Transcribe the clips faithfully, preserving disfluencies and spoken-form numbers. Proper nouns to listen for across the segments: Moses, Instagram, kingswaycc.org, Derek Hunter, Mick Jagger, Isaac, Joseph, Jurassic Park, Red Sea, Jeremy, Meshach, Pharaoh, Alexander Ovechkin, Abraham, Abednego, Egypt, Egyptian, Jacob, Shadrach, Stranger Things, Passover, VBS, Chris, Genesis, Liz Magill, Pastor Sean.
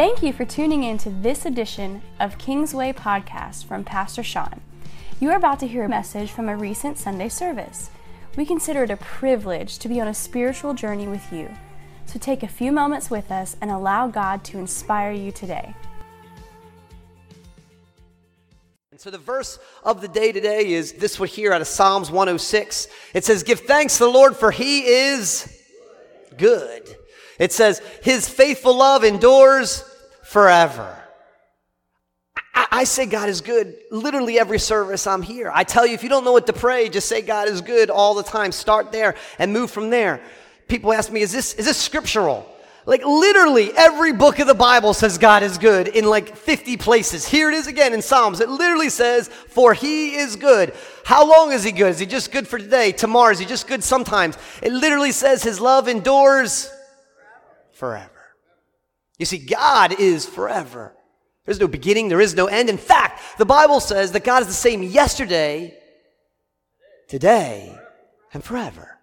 Thank you for tuning in to this edition of King's Way Podcast from Pastor Sean. You are about to hear a message from a recent Sunday service. We consider it a privilege to be on a spiritual journey with you. So take a few moments with us and allow God to inspire you today. So the verse of the day today is this one here out of Psalms one oh six. It says, "Give thanks to the Lord, for he is good." It says, "His faithful love endures forever." I, I say God is good literally every service I'm here. I tell you, if you don't know what to pray, just say God is good all the time. Start there and move from there. People ask me, is this, is this scriptural? Like literally every book of the Bible says God is good in like fifty places. Here it is again in Psalms. It literally says, "For he is good." How long is he good? Is he just good for today? Tomorrow? Is he just good sometimes? It literally says his love endures forever. You see, God is forever. There's no beginning. There is no end. In fact, the Bible says that God is the same yesterday, today, and forever.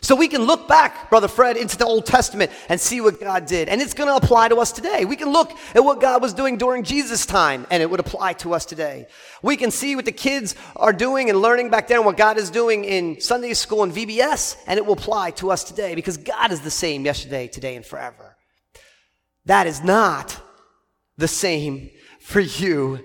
So we can look back, Brother Fred, into the Old Testament and see what God did. And it's going to apply to us today. We can look at what God was doing during Jesus' time, and it would apply to us today. We can see what the kids are doing and learning back then, what God is doing in Sunday school and V B S, and it will apply to us today because God is the same yesterday, today, and forever. That is not the same for you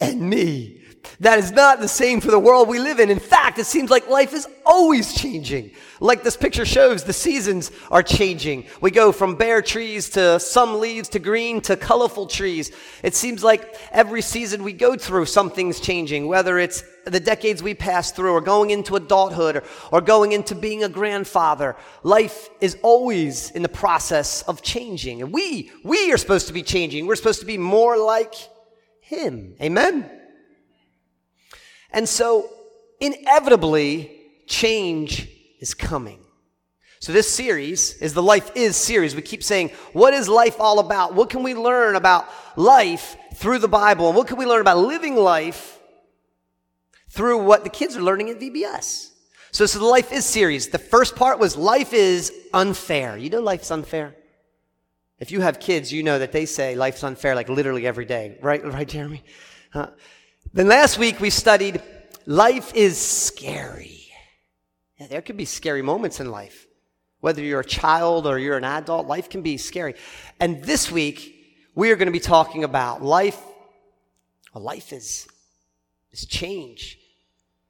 and me. That is not the same for the world we live in. In fact, it seems like life is always changing. Like this picture shows, the seasons are changing. We go from bare trees to some leaves to green to colorful trees. It seems like every season we go through, something's changing, whether it's the decades we pass through or going into adulthood or, or going into being a grandfather. Life is always in the process of changing. And we, we are supposed to be changing. We're supposed to be more like him. Amen? And so, inevitably, change is coming. So this series is the Life Is series. We keep saying, what is life all about? What can we learn about life through the Bible? And what can we learn about living life through what the kids are learning at V B S? So this is the Life Is series. The first part was life is unfair. You know life's unfair? If you have kids, you know that they say life's unfair like literally every day. Right, right, Jeremy? Huh? Then last week we studied life is scary. Yeah, there can be scary moments in life. Whether you're a child or you're an adult, life can be scary. And this week we are going to be talking about life. Well, life is, is change.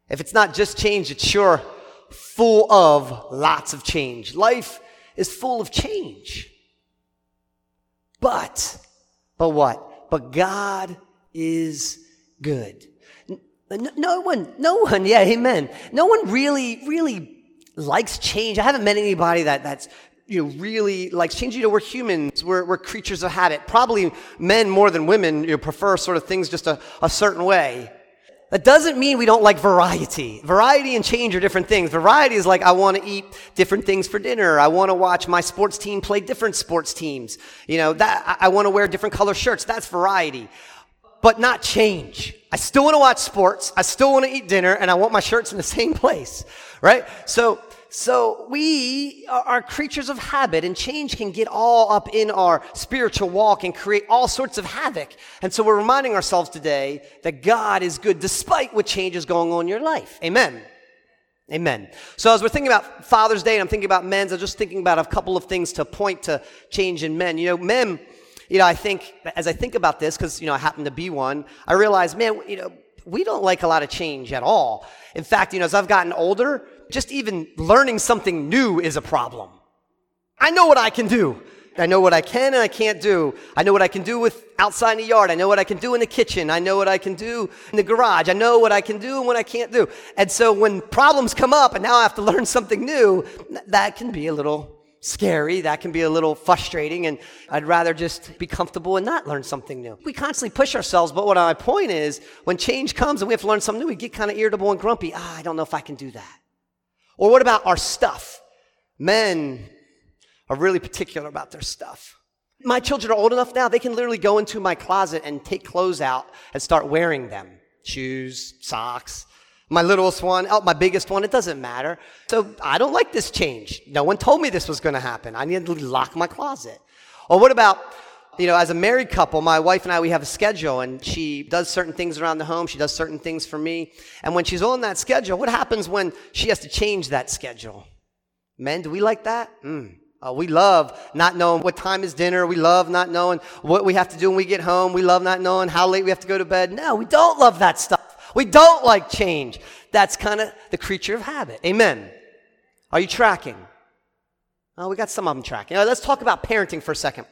If it's not just change, it's sure full of lots of change. Life is full of change. But, but what? But God is good. No, no one, no one, yeah, amen. No one really, really likes change. I haven't met anybody that, that's, you know, really likes change. You know, we're humans. We're, we're creatures of habit. Probably men more than women, you know, prefer sort of things just a, a certain way. That doesn't mean we don't like variety. Variety and change are different things. Variety is like, I want to eat different things for dinner. I want to watch my sports team play different sports teams. You know, that I, I want to wear different color shirts. That's variety. But not change. I still want to watch sports. I still want to eat dinner, and I want my shirts in the same place, right? So, so we are creatures of habit, and change can get all up in our spiritual walk and create all sorts of havoc. And so we're reminding ourselves today that God is good despite what change is going on in your life. Amen. Amen. So as we're thinking about Father's Day, and I'm thinking about men's, I'm just thinking about a couple of things to point to change in men. You know, men... You know, I think, as I think about this, because, you know, I happen to be one, I realize, man, you know, we don't like a lot of change at all. In fact, you know, as I've gotten older, just even learning something new is a problem. I know what I can do. I know what I can and I can't do. I know what I can do with outside in the yard. I know what I can do in the kitchen. I know what I can do in the garage. I know what I can do and what I can't do. And so when problems come up and now I have to learn something new, that can be a little scary. That can be a little frustrating, and I'd rather just be comfortable and not learn something new. We constantly push ourselves, but what my point is, when change comes and we have to learn something new, we get kind of irritable and grumpy. Ah, I don't know if I can do that. Or what about our stuff? Men are really particular about their stuff. My children are old enough now, they can literally go into my closet and take clothes out and start wearing them. Shoes, socks. My littlest one, oh, my biggest one, it doesn't matter. So I don't like this change. No one told me this was going to happen. I need to lock my closet. Or what about you know, as a married couple, my wife and I, we have a schedule, and she does certain things around the home. She does certain things for me. And when she's on that schedule, what happens when she has to change that schedule? Men, do we like that? Mm. Uh, we love not knowing what time is dinner. We love not knowing what we have to do when we get home. We love not knowing how late we have to go to bed. No, we don't love that stuff. We don't like change. That's kind of the creature of habit. Amen. Are you tracking? Oh, we got some of them tracking. All right, let's talk about parenting for a second.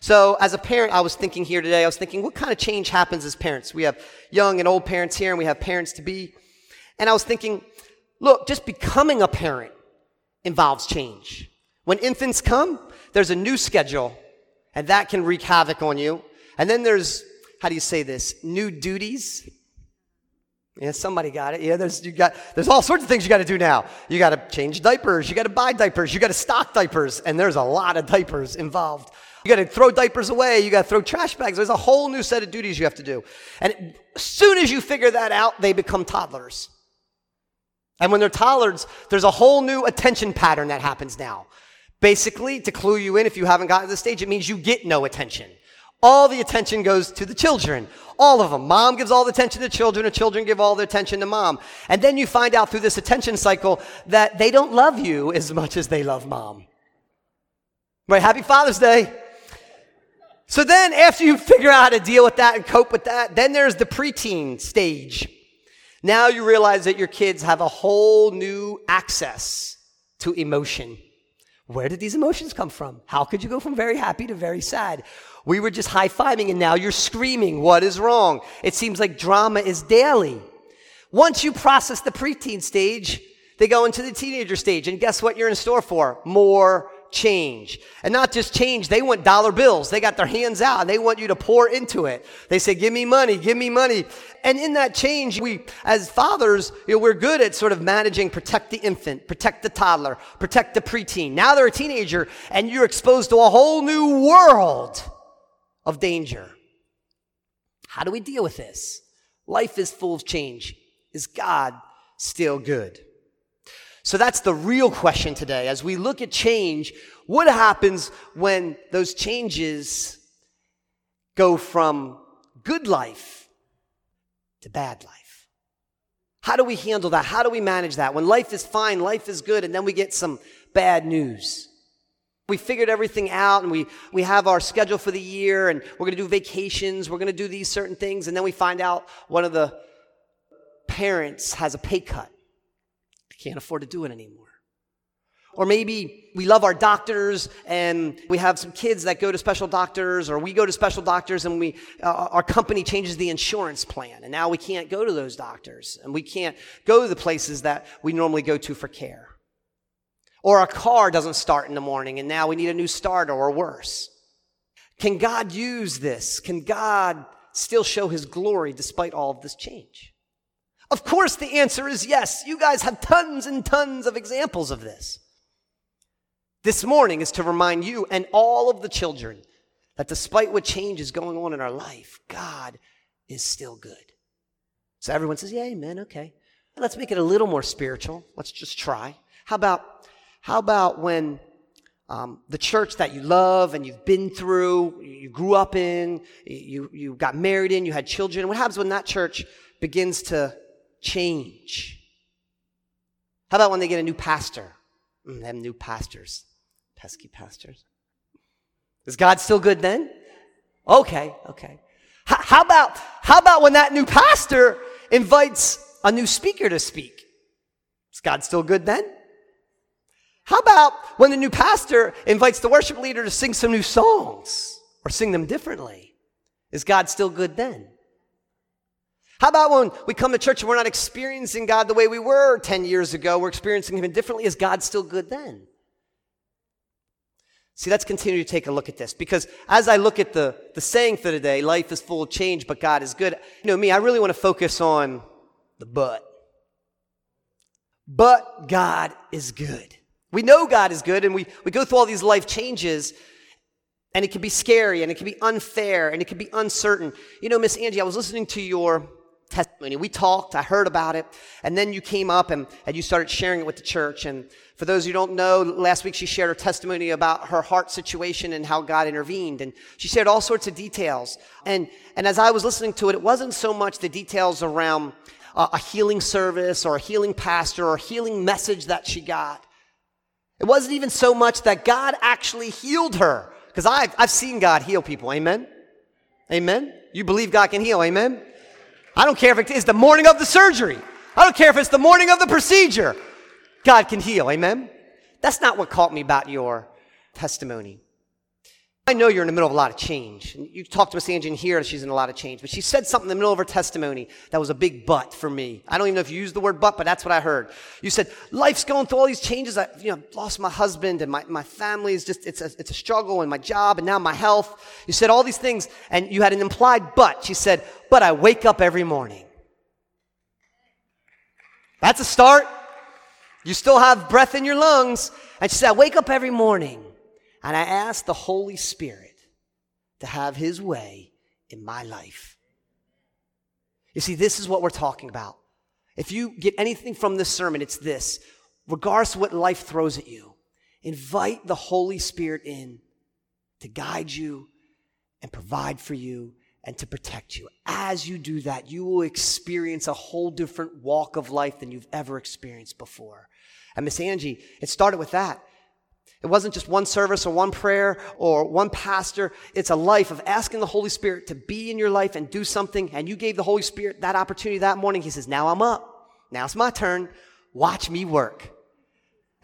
So as a parent, I was thinking here today, I was thinking, what kind of change happens as parents? We have young and old parents here, and we have parents to be. And I was thinking, look, just becoming a parent involves change. When infants come, there's a new schedule, and that can wreak havoc on you. And then there's, how do you say this, new duties. Yeah, somebody got it. Yeah, there's you got there's all sorts of things you got to do now. You got to change diapers. You got to buy diapers. You got to stock diapers, and there's a lot of diapers involved. You got to throw diapers away. You got to throw trash bags. There's a whole new set of duties you have to do. And as soon as you figure that out, they become toddlers. And when they're toddlers, there's a whole new attention pattern that happens now. Basically, to clue you in, if you haven't gotten to the stage, it means you get no attention. All the attention goes to the children, all of them. Mom gives all the attention to children, and children give all the attention to mom. And then you find out through this attention cycle that they don't love you as much as they love mom. Right? Happy Father's Day. So then after you figure out how to deal with that and cope with that, then there's the preteen stage. Now you realize that your kids have a whole new access to emotion. Where did these emotions come from? How could you go from very happy to very sad? We were just high-fiving, and now you're screaming. What is wrong? It seems like drama is daily. Once you process the preteen stage, they go into the teenager stage, and guess what you're in store for? More change. And not just change. They want dollar bills. They got their hands out, and they want you to pour into it. They say, give me money, give me money. And in that change, we, as fathers, you know, we're good at sort of managing, protect the infant, protect the toddler, protect the preteen. Now they're a teenager, and you're exposed to a whole new world of danger. How do we deal with this? Life is full of change. Is God still good? So that's the real question today. As we look at change, what happens when those changes go from good life to bad life? How do we handle that? How do we manage that? When life is fine, life is good, and then we get some bad news. We figured everything out, and we, we have our schedule for the year, and we're going to do vacations. We're going to do these certain things, and then we find out one of the parents has a pay cut. I can't afford to do it anymore. Or maybe we love our doctors, and we have some kids that go to special doctors, or we go to special doctors, and we uh, our company changes the insurance plan, and now we can't go to those doctors, and we can't go to the places that we normally go to for care. Or our car doesn't start in the morning, and now we need a new starter, or worse. Can God use this? Can God still show his glory despite all of this change? Of course the answer is yes. You guys have tons and tons of examples of this. This morning is to remind you and all of the children that despite what change is going on in our life, God is still good. So everyone says, yeah, amen, okay. Let's make it a little more spiritual. Let's just try. How about... How about when um, the church that you love and you've been through, you grew up in, you, you got married in, you had children, what happens when that church begins to change? How about when they get a new pastor? Mm, them new pastors, pesky pastors. Is God still good then? Okay, okay. H- how about, how about when that new pastor invites a new speaker to speak? Is God still good then? How about when the new pastor invites the worship leader to sing some new songs or sing them differently? Is God still good then? How about when we come to church and we're not experiencing God the way we were ten years ago, we're experiencing him differently? Is God still good then? See, let's continue to take a look at this, because as I look at the, the saying for today, life is full of change, but God is good. You know me, I really want to focus on the but. But God is good. We know God is good, and we, we go through all these life changes, and it can be scary, and it can be unfair, and it can be uncertain. You know, Miss Angie, I was listening to your testimony. We talked, I heard about it, and then you came up and, and you started sharing it with the church. And for those who don't know, last week she shared her testimony about her heart situation and how God intervened, and she shared all sorts of details. And and as I was listening to it, it wasn't so much the details around uh, a healing service or a healing pastor or a healing message that she got. It wasn't even so much that God actually healed her, because I've, I've seen God heal people, amen? Amen? You believe God can heal, amen? I don't care if it's the morning of the surgery. I don't care if it's the morning of the procedure. God can heal, amen? That's not what caught me about your testimony. I know you're in the middle of a lot of change. You talked to Miss Angie here, she's in a lot of change, but she said something in the middle of her testimony that was a big but for me. I don't even know if you used the word but, but that's what I heard. You said, life's going through all these changes. I you know, lost my husband and my, my family is just, it's a, it's a struggle, and my job, and now my health. You said all these things, and you had an implied but. She said, but I wake up every morning. That's a start. You still have breath in your lungs. And she said, I wake up every morning. And I asked the Holy Spirit to have his way in my life. You see, this is what we're talking about. If you get anything from this sermon, it's this. Regardless of what life throws at you, invite the Holy Spirit in to guide you and provide for you and to protect you. As you do that, you will experience a whole different walk of life than you've ever experienced before. And Miss Angie, it started with that. It wasn't just one service or one prayer or one pastor. It's a life of asking the Holy Spirit to be in your life and do something. And you gave the Holy Spirit that opportunity that morning. He says, now I'm up. Now it's my turn. Watch me work.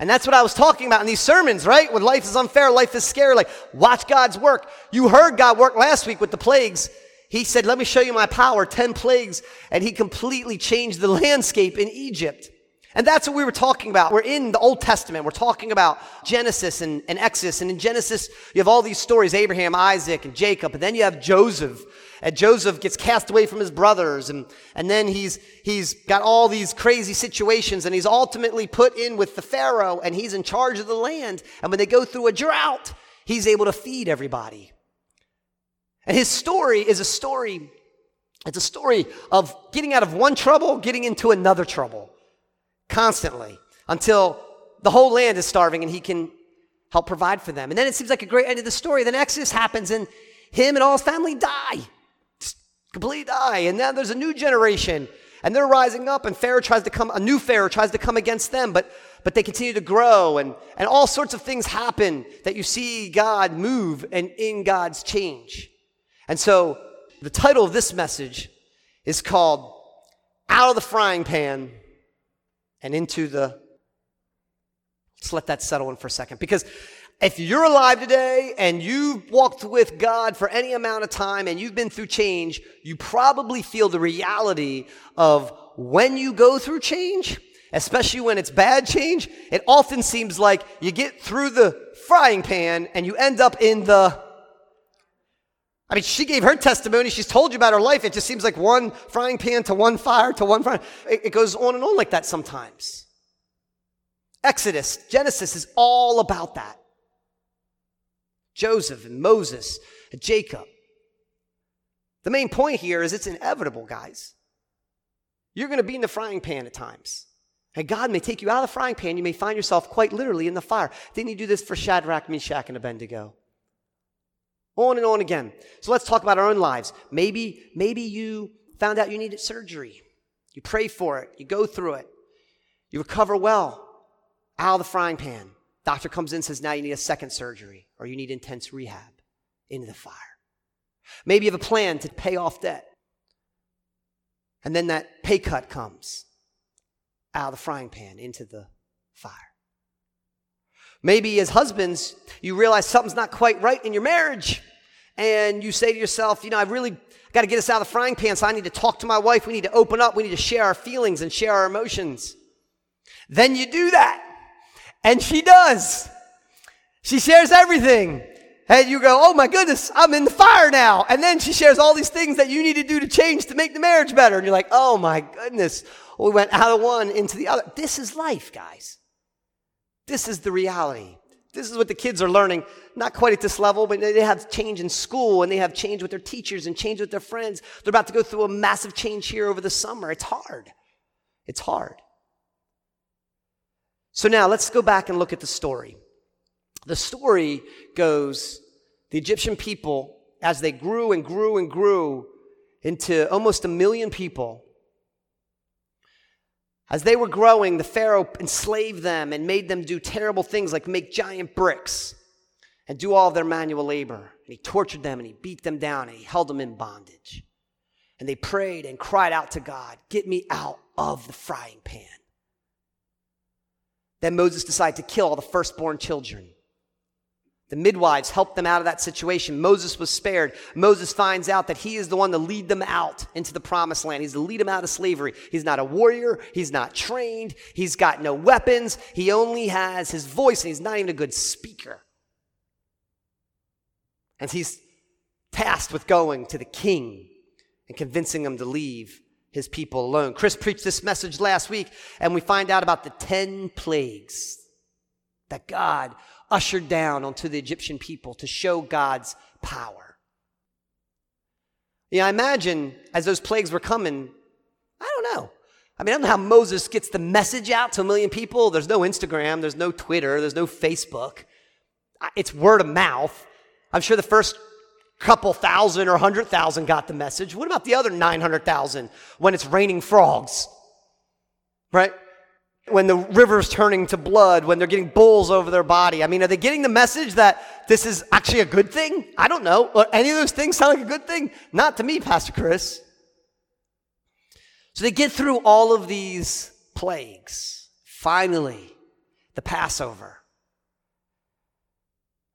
And that's what I was talking about in these sermons, right? When life is unfair, life is scary. Like, watch God's work. You heard God work last week with the plagues. He said, let me show you my power, ten plagues. And he completely changed the landscape in Egypt. And that's what we were talking about. We're in the Old Testament. We're talking about Genesis and, and Exodus. And in Genesis, you have all these stories, Abraham, Isaac, and Jacob. And then you have Joseph. And Joseph gets cast away from his brothers. And, and then he's he's got all these crazy situations. And he's ultimately put in with the Pharaoh. And he's in charge of the land. And when they go through a drought, he's able to feed everybody. And his story is a story. It's a story of getting out of one trouble, getting into another trouble. Constantly, until the whole land is starving and he can help provide for them. And then it seems like a great end of the story. Then Exodus happens and him and all his family die. Just completely die. And now there's a new generation and they're rising up, and Pharaoh tries to come, a new Pharaoh tries to come against them, but but they continue to grow, and, and all sorts of things happen that you see God move and in God's change. And so the title of this message is called Out of the Frying Pan and into the, let's let that settle in for a second. Because if you're alive today and you've walked with God for any amount of time and you've been through change, you probably feel the reality of when you go through change, especially when it's bad change, it often seems like you get through the frying pan and you end up in the, I mean, she gave her testimony. She's told you about her life. It just seems like one frying pan to one fire to one frying. It, it goes on and on like that sometimes. Exodus, Genesis is all about that. Joseph and Moses and Jacob. The main point here is it's inevitable, guys. You're going to be in the frying pan at times. And God may take you out of the frying pan. You may find yourself quite literally in the fire. Didn't he do this for Shadrach, Meshach, and Abednego? On and on again. So let's talk about our own lives. Maybe, maybe you found out you needed surgery. You pray for it. You go through it. You recover well. Out of the frying pan. Doctor comes in and says, now you need a second surgery, or you need intense rehab. Into the fire. Maybe you have a plan to pay off debt. And then that pay cut comes. Out of the frying pan. Into the fire. Maybe as husbands, you realize something's not quite right in your marriage. And you say to yourself, you know, I really got to get us out of the frying pan, so I need to talk to my wife. We need to open up. We need to share our feelings and share our emotions. Then you do that. And she does. She shares everything. And you go, oh my goodness, I'm in the fire now. And then she shares all these things that you need to do to change to make the marriage better. And you're like, oh my goodness. We went out of one into the other. This is life, guys. This is the reality. This is what the kids are learning, not quite at this level, but they have change in school and they have change with their teachers and change with their friends. They're about to go through a massive change here over the summer. It's hard. It's hard. So now let's go back and look at the story. The story goes, the Egyptian people, as they grew and grew and grew into almost a million people, as they were growing, the Pharaoh enslaved them and made them do terrible things like make giant bricks and do all their manual labor. And he tortured them and he beat them down and he held them in bondage. And they prayed and cried out to God, "Get me out of the frying pan." Then Moses decided to kill all the firstborn children. The midwives helped them out of that situation. Moses was spared. Moses finds out that he is the one to lead them out into the promised land. He's to lead them out of slavery. He's not a warrior. He's not trained. He's got no weapons. He only has his voice, and he's not even a good speaker. And he's tasked with going to the king and convincing him to leave his people alone. Chris preached this message last week, and we find out about the ten plagues that God ushered down onto the Egyptian people to show God's power. Yeah, I imagine as those plagues were coming, I don't know. I mean, I don't know how Moses gets the message out to a million people. There's no Instagram. There's no Twitter. There's no Facebook. It's word of mouth. I'm sure the first couple thousand or one hundred thousand got the message. What about the other nine hundred thousand when it's raining frogs? Right? When the river's turning to blood, when they're getting bulls over their body. I mean, are they getting the message that this is actually a good thing? I don't know. Are any of those things sound like a good thing? Not to me, Pastor Chris. So they get through all of these plagues. Finally, the Passover.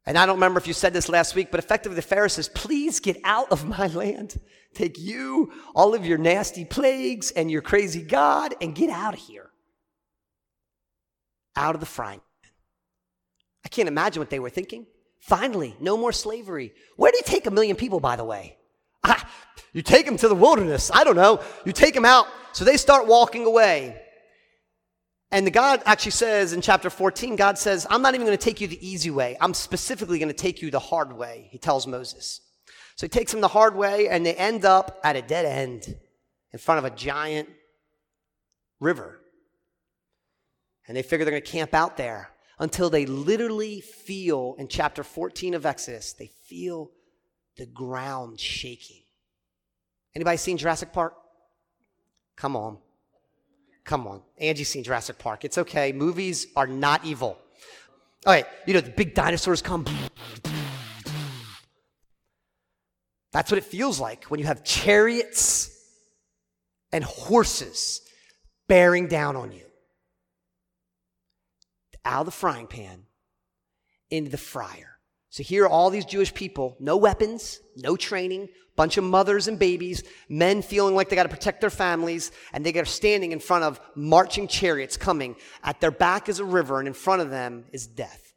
And I don't remember if you said this last week, but effectively the Pharaoh says, "Please get out of my land. Take you, all of your nasty plagues, and your crazy God, and get out of here. Out of the frying pan." I can't imagine what they were thinking. Finally, no more slavery. Where do you take a million people, by the way? Ah, you take them to the wilderness. I don't know. You take them out. So they start walking away. And the God actually says in chapter fourteen, God says, "I'm not even going to take you the easy way. I'm specifically going to take you the hard way," he tells Moses. So he takes them the hard way, and they end up at a dead end in front of a giant river. And they figure they're going to camp out there until they literally feel, in chapter fourteen of Exodus, they feel the ground shaking. Anybody seen Jurassic Park? Come on. Come on. Angie's seen Jurassic Park. It's okay. Movies are not evil. All right. You know, the big dinosaurs come. That's what it feels like when you have chariots and horses bearing down on you. Out of the frying pan, into the fryer. So here are all these Jewish people, no weapons, no training, bunch of mothers and babies, men feeling like they got to protect their families, and they are standing in front of marching chariots coming. At their back is a river, and in front of them is death.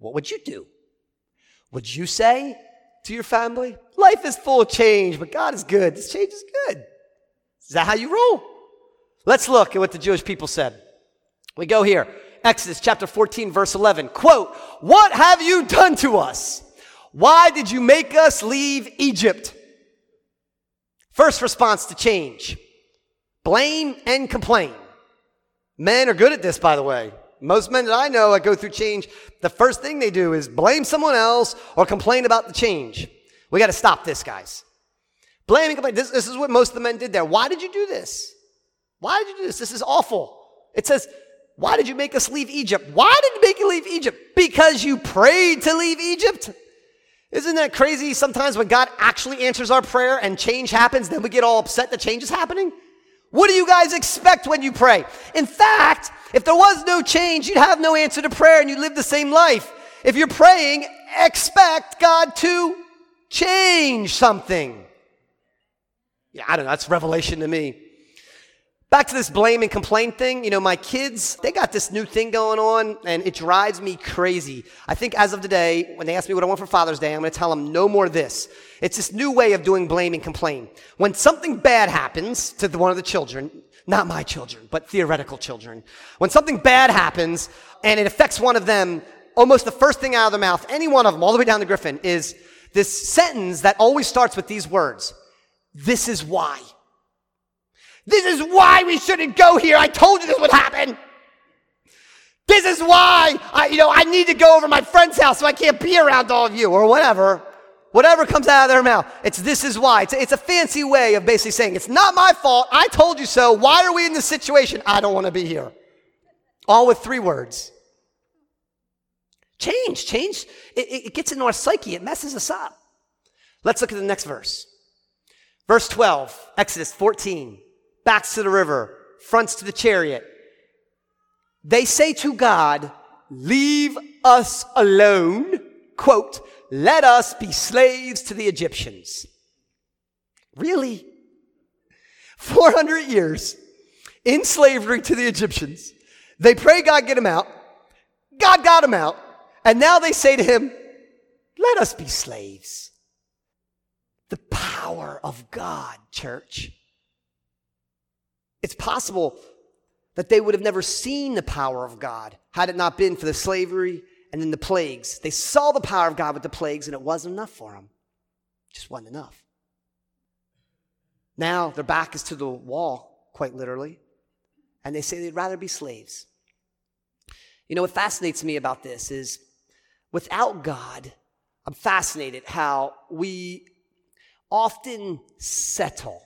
What would you do? Would you say to your family, "Life is full of change, but God is good. This change is good"? Is that how you roll? Let's look at what the Jewish people said. We go here, Exodus chapter fourteen, verse eleven, quote, "What have you done to us? Why did you make us leave Egypt?" First response to change, blame and complain. Men are good at this, by the way. Most men that I know that go through change, the first thing they do is blame someone else or complain about the change. We got to stop this, guys. Blame and complain. This, this is what most of the men did there. Why did you do this? Why did you do this? This is awful. It says, "Why did you make us leave Egypt?" Why did you make you leave Egypt? Because you prayed to leave Egypt? Isn't that crazy? Sometimes when God actually answers our prayer and change happens, then we get all upset that change is happening. What do you guys expect when you pray? In fact, if there was no change, you'd have no answer to prayer and you'd live the same life. If you're praying, expect God to change something. Yeah, I don't know. That's revelation to me. Back to this blame and complain thing. You know, my kids, they got this new thing going on, and it drives me crazy. I think as of today, when they ask me what I want for Father's Day, I'm going to tell them no more this. It's this new way of doing blame and complain. When something bad happens to the, one of the children, not my children, but theoretical children, when something bad happens and it affects one of them, almost the first thing out of their mouth, any one of them, all the way down to Griffin, is this sentence that always starts with these words. This is why. This is why we shouldn't go here. I told you this would happen. This is why I, you know, I need to go over to my friend's house so I can't be around all of you, or whatever. Whatever comes out of their mouth. It's this is why. It's a, it's a fancy way of basically saying, it's not my fault. I told you so. Why are we in this situation? I don't want to be here. All with three words. Change, change. It, it gets into our psyche. It messes us up. Let's look at the next verse. Verse twelve, Exodus fourteen, backs to the river, fronts to the chariot. They say to God, leave us alone, quote, let us be slaves to the Egyptians. Really? four hundred years in slavery to the Egyptians. They pray God get them out. God got them out. And now they say to him, let us be slaves. The power of God, church. It's possible that they would have never seen the power of God had it not been for the slavery and then the plagues. They saw the power of God with the plagues, and it wasn't enough for them. It just wasn't enough. Now their back is to the wall, quite literally, and they say they'd rather be slaves. You know, what fascinates me about this is without God, I'm fascinated how we often settle.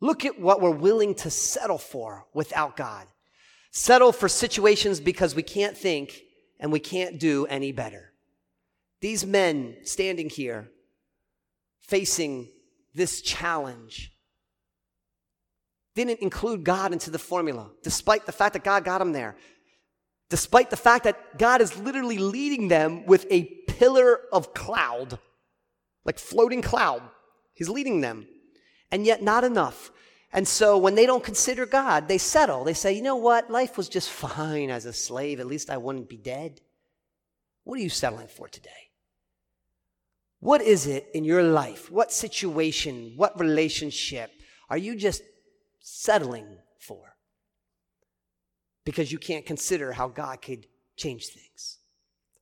Look at what we're willing to settle for without God. Settle for situations because we can't think and we can't do any better. These men standing here facing this challenge didn't include God into the formula, despite the fact that God got them there. Despite the fact that God is literally leading them with a pillar of cloud, like floating cloud. He's leading them. And yet not enough. And so when they don't consider God, they settle. They say, you know what? Life was just fine as a slave. At least I wouldn't be dead. What are you settling for today? What is it in your life? What situation? What relationship are you just settling for? Because you can't consider how God could change things.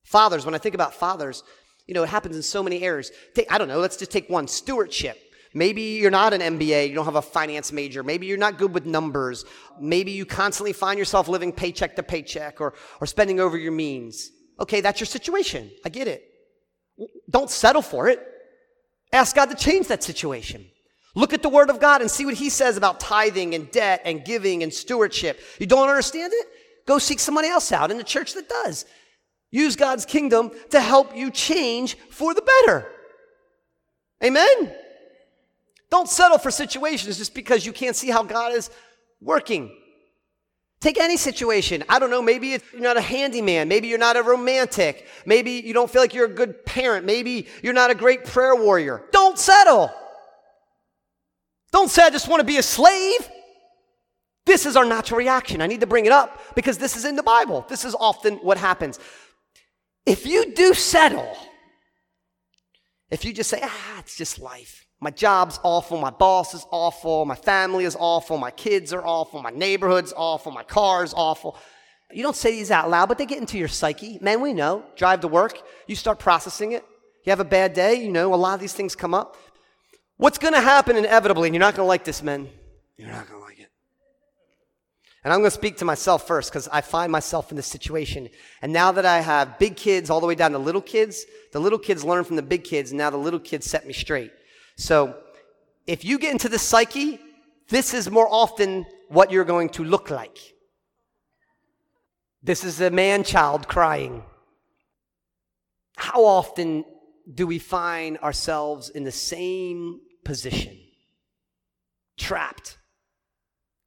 Fathers, when I think about fathers, you know, it happens in so many areas. Take, I don't know, let's just take one, stewardship. Maybe you're not an M B A, you don't have a finance major. Maybe you're not good with numbers. Maybe you constantly find yourself living paycheck to paycheck or, or spending over your means. Okay, that's your situation. I get it. Don't settle for it. Ask God to change that situation. Look at the Word of God and see what He says about tithing and debt and giving and stewardship. You don't understand it? Go seek somebody else out in the church that does. Use God's kingdom to help you change for the better. Amen? Don't settle for situations just because you can't see how God is working. Take any situation. I don't know, maybe it's, you're not a handyman. Maybe you're not a romantic. Maybe you don't feel like you're a good parent. Maybe you're not a great prayer warrior. Don't settle. Don't say, I just want to be a slave. This is our natural reaction. I need to bring it up because this is in the Bible. This is often what happens. If you do settle, if you just say, ah, it's just life. My job's awful, my boss is awful, my family is awful, my kids are awful, my neighborhood's awful, my car's awful. You don't say these out loud, but they get into your psyche. Man, we know. Drive to work, you start processing it. You have a bad day, you know, a lot of these things come up. What's going to happen inevitably, and you're not going to like this, men. You're not going to like it. And I'm going to speak to myself first because I find myself in this situation. And now that I have big kids all the way down to little kids, the little kids learn from the big kids, and now the little kids set me straight. So if you get into the psyche, this is more often what you're going to look like. This is a man-child crying. How often do we find ourselves in the same position? Trapped.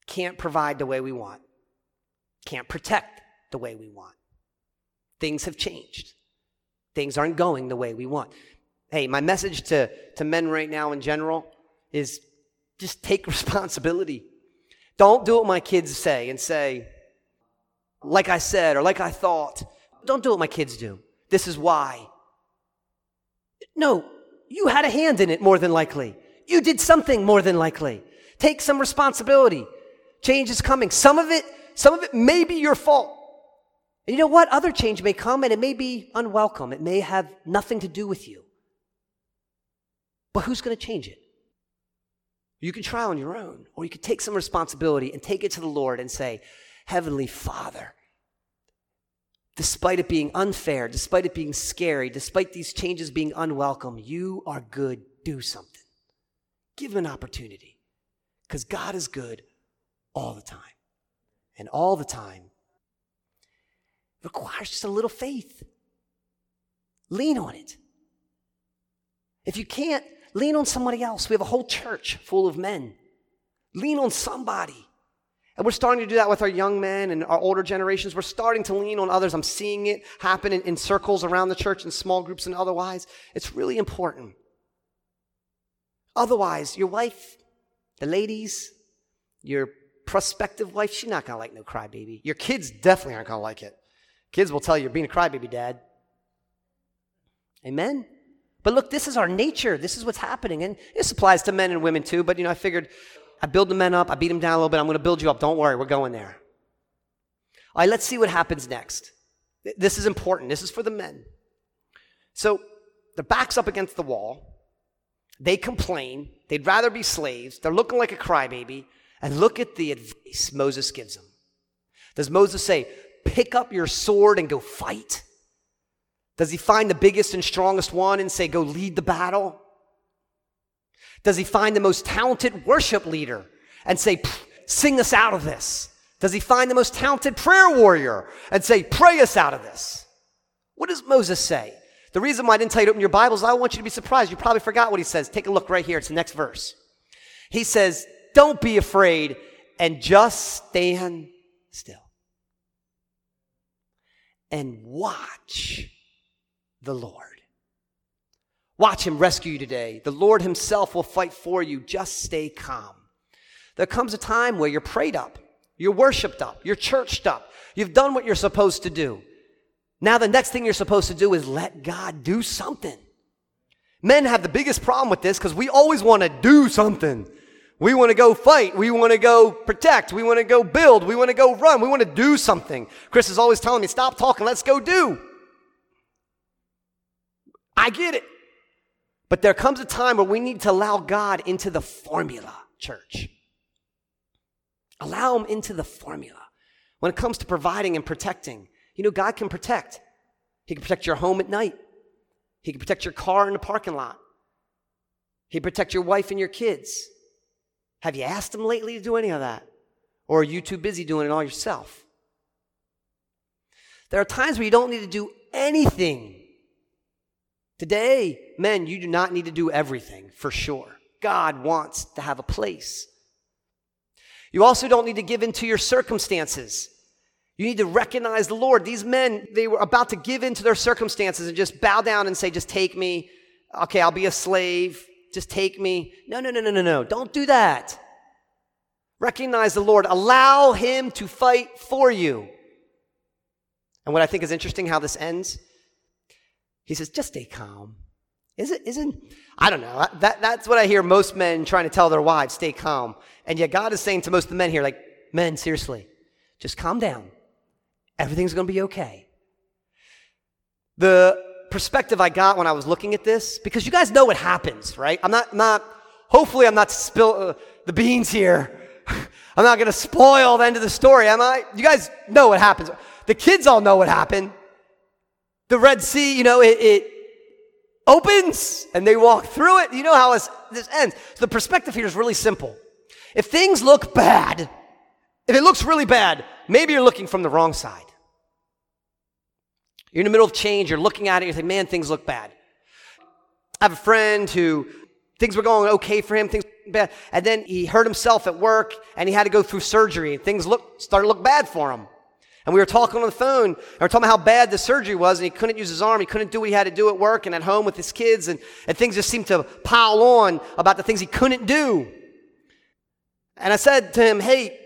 Can't provide the way we want. Can't protect the way we want. Things have changed. Things aren't going the way we want. Hey, my message to, to men right now in general is just take responsibility. Don't do what my kids say and say, like I said or like I thought. Don't do what my kids do. This is why. No, you had a hand in it more than likely. You did something more than likely. Take some responsibility. Change is coming. Some of it, some of it may be your fault. And you know what? Other change may come and it may be unwelcome. It may have nothing to do with you. But who's going to change it? You can try on your own, or you can take some responsibility and take it to the Lord and say, Heavenly Father, despite it being unfair, despite it being scary, despite these changes being unwelcome, you are good. Do something. Give an opportunity, because God is good all the time. And all the time requires just a little faith. Lean on it. If you can't, lean on somebody else. We have a whole church full of men. Lean on somebody. And we're starting to do that with our young men and our older generations. We're starting to lean on others. I'm seeing it happen in, in circles around the church, in small groups and otherwise. It's really important. Otherwise, your wife, the ladies, your prospective wife, she's not going to like no crybaby. Your kids definitely aren't going to like it. Kids will tell you, you're being a crybaby, Dad. Amen? But look, this is our nature. This is what's happening. And this applies to men and women too. But, you know, I figured I build the men up. I beat them down a little bit. I'm going to build you up. Don't worry. We're going there. All right, let's see what happens next. This is important. This is for the men. So their back's up against the wall. They complain. They'd rather be slaves. They're looking like a crybaby. And look at the advice Moses gives them. Does Moses say, pick up your sword and go fight? Does he find the biggest and strongest one and say, go lead the battle? Does he find the most talented worship leader and say, sing us out of this? Does he find the most talented prayer warrior and say, pray us out of this? What does Moses say? The reason why I didn't tell you to open your Bibles is I want you to be surprised. You probably forgot what he says. Take a look right here. It's the next verse. He says, don't be afraid and just stand still and watch the Lord. Watch him rescue you today. The Lord himself will fight for you. Just stay calm. There comes a time where you're prayed up, you're worshiped up, you're churched up. You've done what you're supposed to do. Now the next thing you're supposed to do is let God do something. Men have the biggest problem with this because we always want to do something. We want to go fight. We want to go protect. We want to go build. We want to go run. We want to do something. Chris is always telling me, stop talking. Let's go do. I get it. But there comes a time where we need to allow God into the formula, church. Allow him into the formula. When it comes to providing and protecting, you know, God can protect. He can protect your home at night. He can protect your car in the parking lot. He can protect your wife and your kids. Have you asked him lately to do any of that? Or are you too busy doing it all yourself? There are times where you don't need to do anything. Today, men, you do not need to do everything, for sure. God wants to have a place. You also don't need to give in to your circumstances. You need to recognize the Lord. These men, they were about to give in to their circumstances and just bow down and say, just take me. Okay, I'll be a slave. Just take me. No, no, no, no, no, no. Don't do that. Recognize the Lord. Allow him to fight for you. And what I think is interesting how this ends, he says, just stay calm. Is it, isn't, I don't know. That, that's what I hear most men trying to tell their wives, stay calm. And yet God is saying to most of the men here, like, men, seriously, just calm down. Everything's going to be okay. The perspective I got when I was looking at this, because you guys know what happens, right? I'm not, I'm not hopefully I'm not spill uh, the beans here. I'm not going to spoil the end of the story, am I? You guys know what happens. The kids all know what happened. The Red Sea, you know, it, it opens and they walk through it. You know how this ends. So the perspective here is really simple. If things look bad, if it looks really bad, maybe you're looking from the wrong side. You're in the middle of change. You're looking at it. You're thinking, man, things look bad. I have a friend who things were going okay for him. Things were bad. And then he hurt himself at work and he had to go through surgery and things look, started to look bad for him. And we were talking on the phone, and we were talking about how bad the surgery was, and he couldn't use his arm, he couldn't do what he had to do at work and at home with his kids, and, and things just seemed to pile on about the things he couldn't do. And I said to him, hey,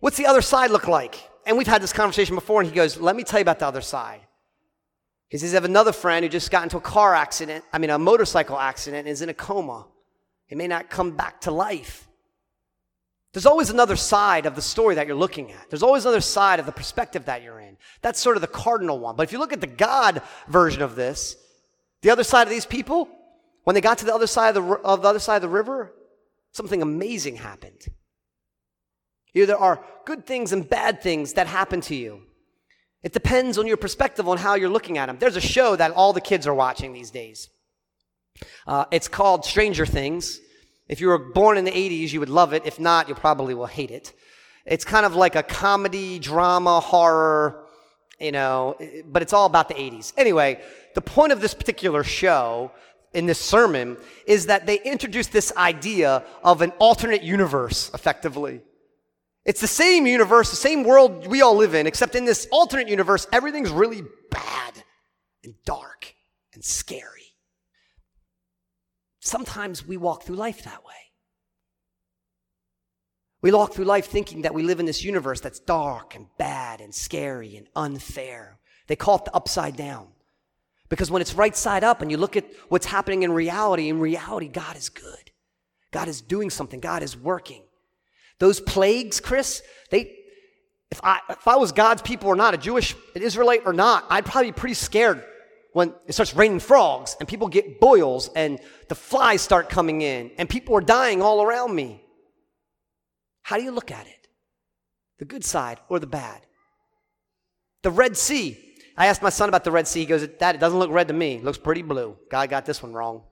what's the other side look like? And we've had this conversation before, and he goes, let me tell you about the other side. He says, I have another friend who just got into a car accident, I mean a motorcycle accident, and is in a coma. He may not come back to life. There's always another side of the story that you're looking at. There's always another side of the perspective that you're in. That's sort of the cardinal one. But if you look at the God version of this, the other side of these people, when they got to the other side of the, of the other side of the river, something amazing happened. You know, there are good things and bad things that happen to you. It depends on your perspective on how you're looking at them. There's a show that all the kids are watching these days. Uh, it's called Stranger Things. If you were born in the eighties, you would love it. If not, you probably will hate it. It's kind of like a comedy, drama, horror, you know, but it's all about the eighties. Anyway, the point of this particular show, in this sermon, is that they introduced this idea of an alternate universe, effectively. It's the same universe, the same world we all live in, except in this alternate universe, everything's really bad and dark and scary. Sometimes we walk through life that way. We walk through life thinking that we live in this universe that's dark and bad and scary and unfair. They call it the upside down. Because when it's right side up and you look at what's happening in reality, in reality, God is good. God is doing something. God is working. Those plagues, Chris, they, if I if I was God's people or not, a Jewish, an Israelite or not, I'd probably be pretty scared when it starts raining frogs and people get boils and the flies start coming in and people are dying all around me. How do you look at it? The good side or the bad? The Red Sea. I asked my son about the Red Sea. He goes, Dad, it doesn't look red to me. It looks pretty blue. God got this one wrong.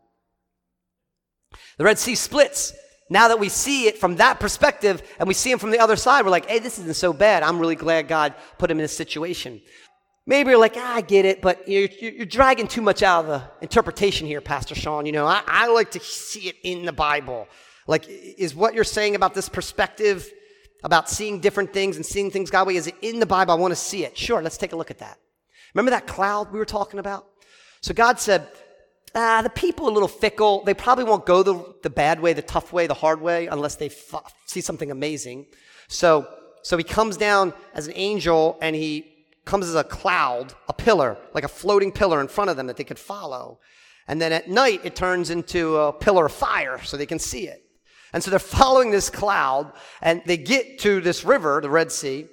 The Red Sea splits. Now that we see it from that perspective and we see him from the other side, we're like, hey, this isn't so bad. I'm really glad God put him in this situation. Maybe you're like, ah, I get it, but you're, you're dragging too much out of the interpretation here, Pastor Sean. You know, I, I like to see it in the Bible. Like, is what you're saying about this perspective, about seeing different things and seeing things God's way, is it in the Bible? I want to see it. Sure, let's take a look at that. Remember that cloud we were talking about? So God said, ah, the people are a little fickle. They probably won't go the, the bad way, the tough way, the hard way, unless they f- see something amazing. So, so he comes down as an angel, and he comes as a cloud, a pillar, like a floating pillar in front of them that they could follow. And then at night, it turns into a pillar of fire so they can see it. And so they're following this cloud, and they get to this river, the Red Sea.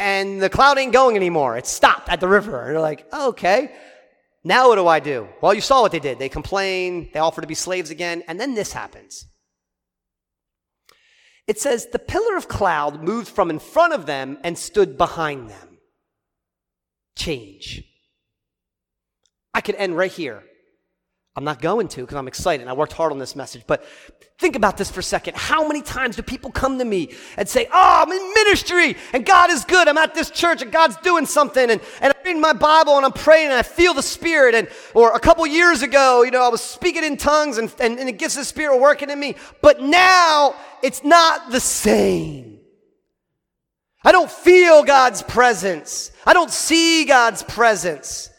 And the cloud ain't going anymore. It's stopped at the river. And they're like, oh, okay, now what do I do? Well, you saw what they did. They complain. They offer to be slaves again. And then this happens. It says, the pillar of cloud moved from in front of them and stood behind them. Change. I could end right here. I'm not going to because I'm excited and I worked hard on this message. But think about this for a second. How many times do people come to me and say, oh, I'm in ministry and God is good. I'm at this church and God's doing something. And, and I'm reading my Bible and I'm praying and I feel the Spirit. And or a couple years ago, you know, I was speaking in tongues and, and, and the gifts of the Spirit were working in me. But now it's not the same. I don't feel God's presence. I don't see God's presence.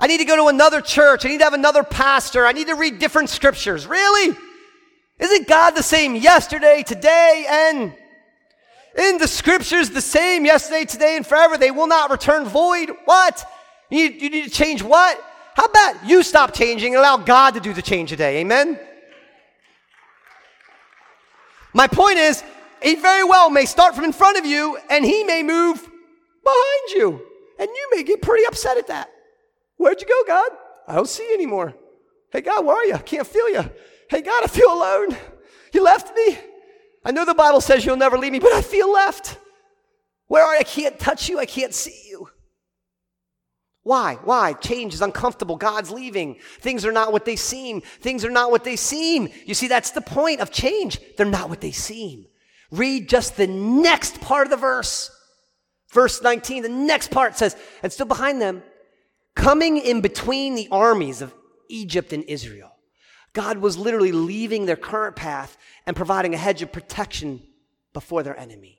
I need to go to another church. I need to have another pastor. I need to read different scriptures. Really? Isn't God the same yesterday, today, and in the scriptures the same yesterday, today, and forever? They will not return void. What? You need, you need to change what? How about you stop changing and allow God to do the change today? Amen? My point is, he very well may start from in front of you, and he may move behind you. And you may get pretty upset at that. Where'd you go, God? I don't see you anymore. Hey, God, where are you? I can't feel you. Hey, God, I feel alone. You left me. I know the Bible says you'll never leave me, but I feel left. Where are you? I can't touch you. I can't see you. Why? Why? Change is uncomfortable. God's leaving. Things are not what they seem. Things are not what they seem. You see, that's the point of change. They're not what they seem. Read just the next part of the verse. Verse nineteen, the next part says, and still behind them, coming in between the armies of Egypt and Israel. God was literally leaving their current path and providing a hedge of protection before their enemy.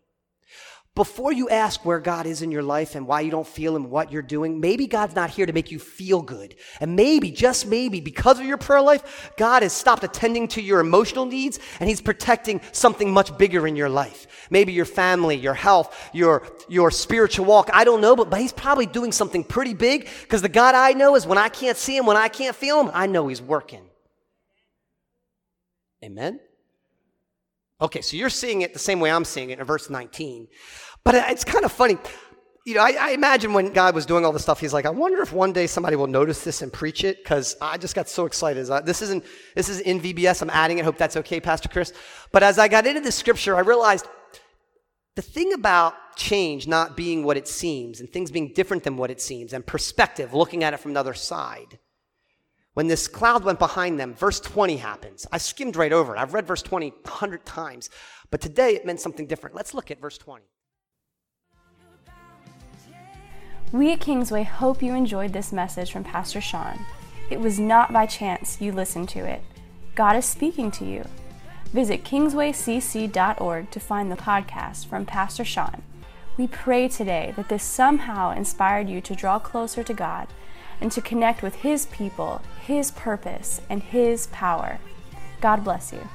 Before you ask where God is in your life and why you don't feel and what you're doing, maybe God's not here to make you feel good. And maybe, just maybe, because of your prayer life, God has stopped attending to your emotional needs and he's protecting something much bigger in your life. maybe your family, your health, your, your spiritual walk. I don't know, but, but he's probably doing something pretty big, because the God I know is when I can't see him, when I can't feel him, I know he's working. Amen? Okay, so you're seeing it the same way I'm seeing it in verse nineteen. But it's kind of funny. You know, I, I imagine when God was doing all this stuff, he's like, I wonder if one day somebody will notice this and preach it, because I just got so excited. This isn't, this is in V B S. I'm adding it. Hope that's okay, Pastor Chris. But as I got into the scripture, I realized the thing about change not being what it seems, and things being different than what it seems, and perspective, looking at it from another side. When this cloud went behind them, verse twenty happens. I skimmed right over it. I've read verse twenty a hundred times, but today it meant something different. Let's look at verse twenty. We at Kingsway hope you enjoyed this message from Pastor Sean. It was not by chance you listened to it. God is speaking to you. Visit kingsway c c dot org to find the podcast from Pastor Sean. We pray today that this somehow inspired you to draw closer to God and to connect with His people, His purpose, and His power. God bless you.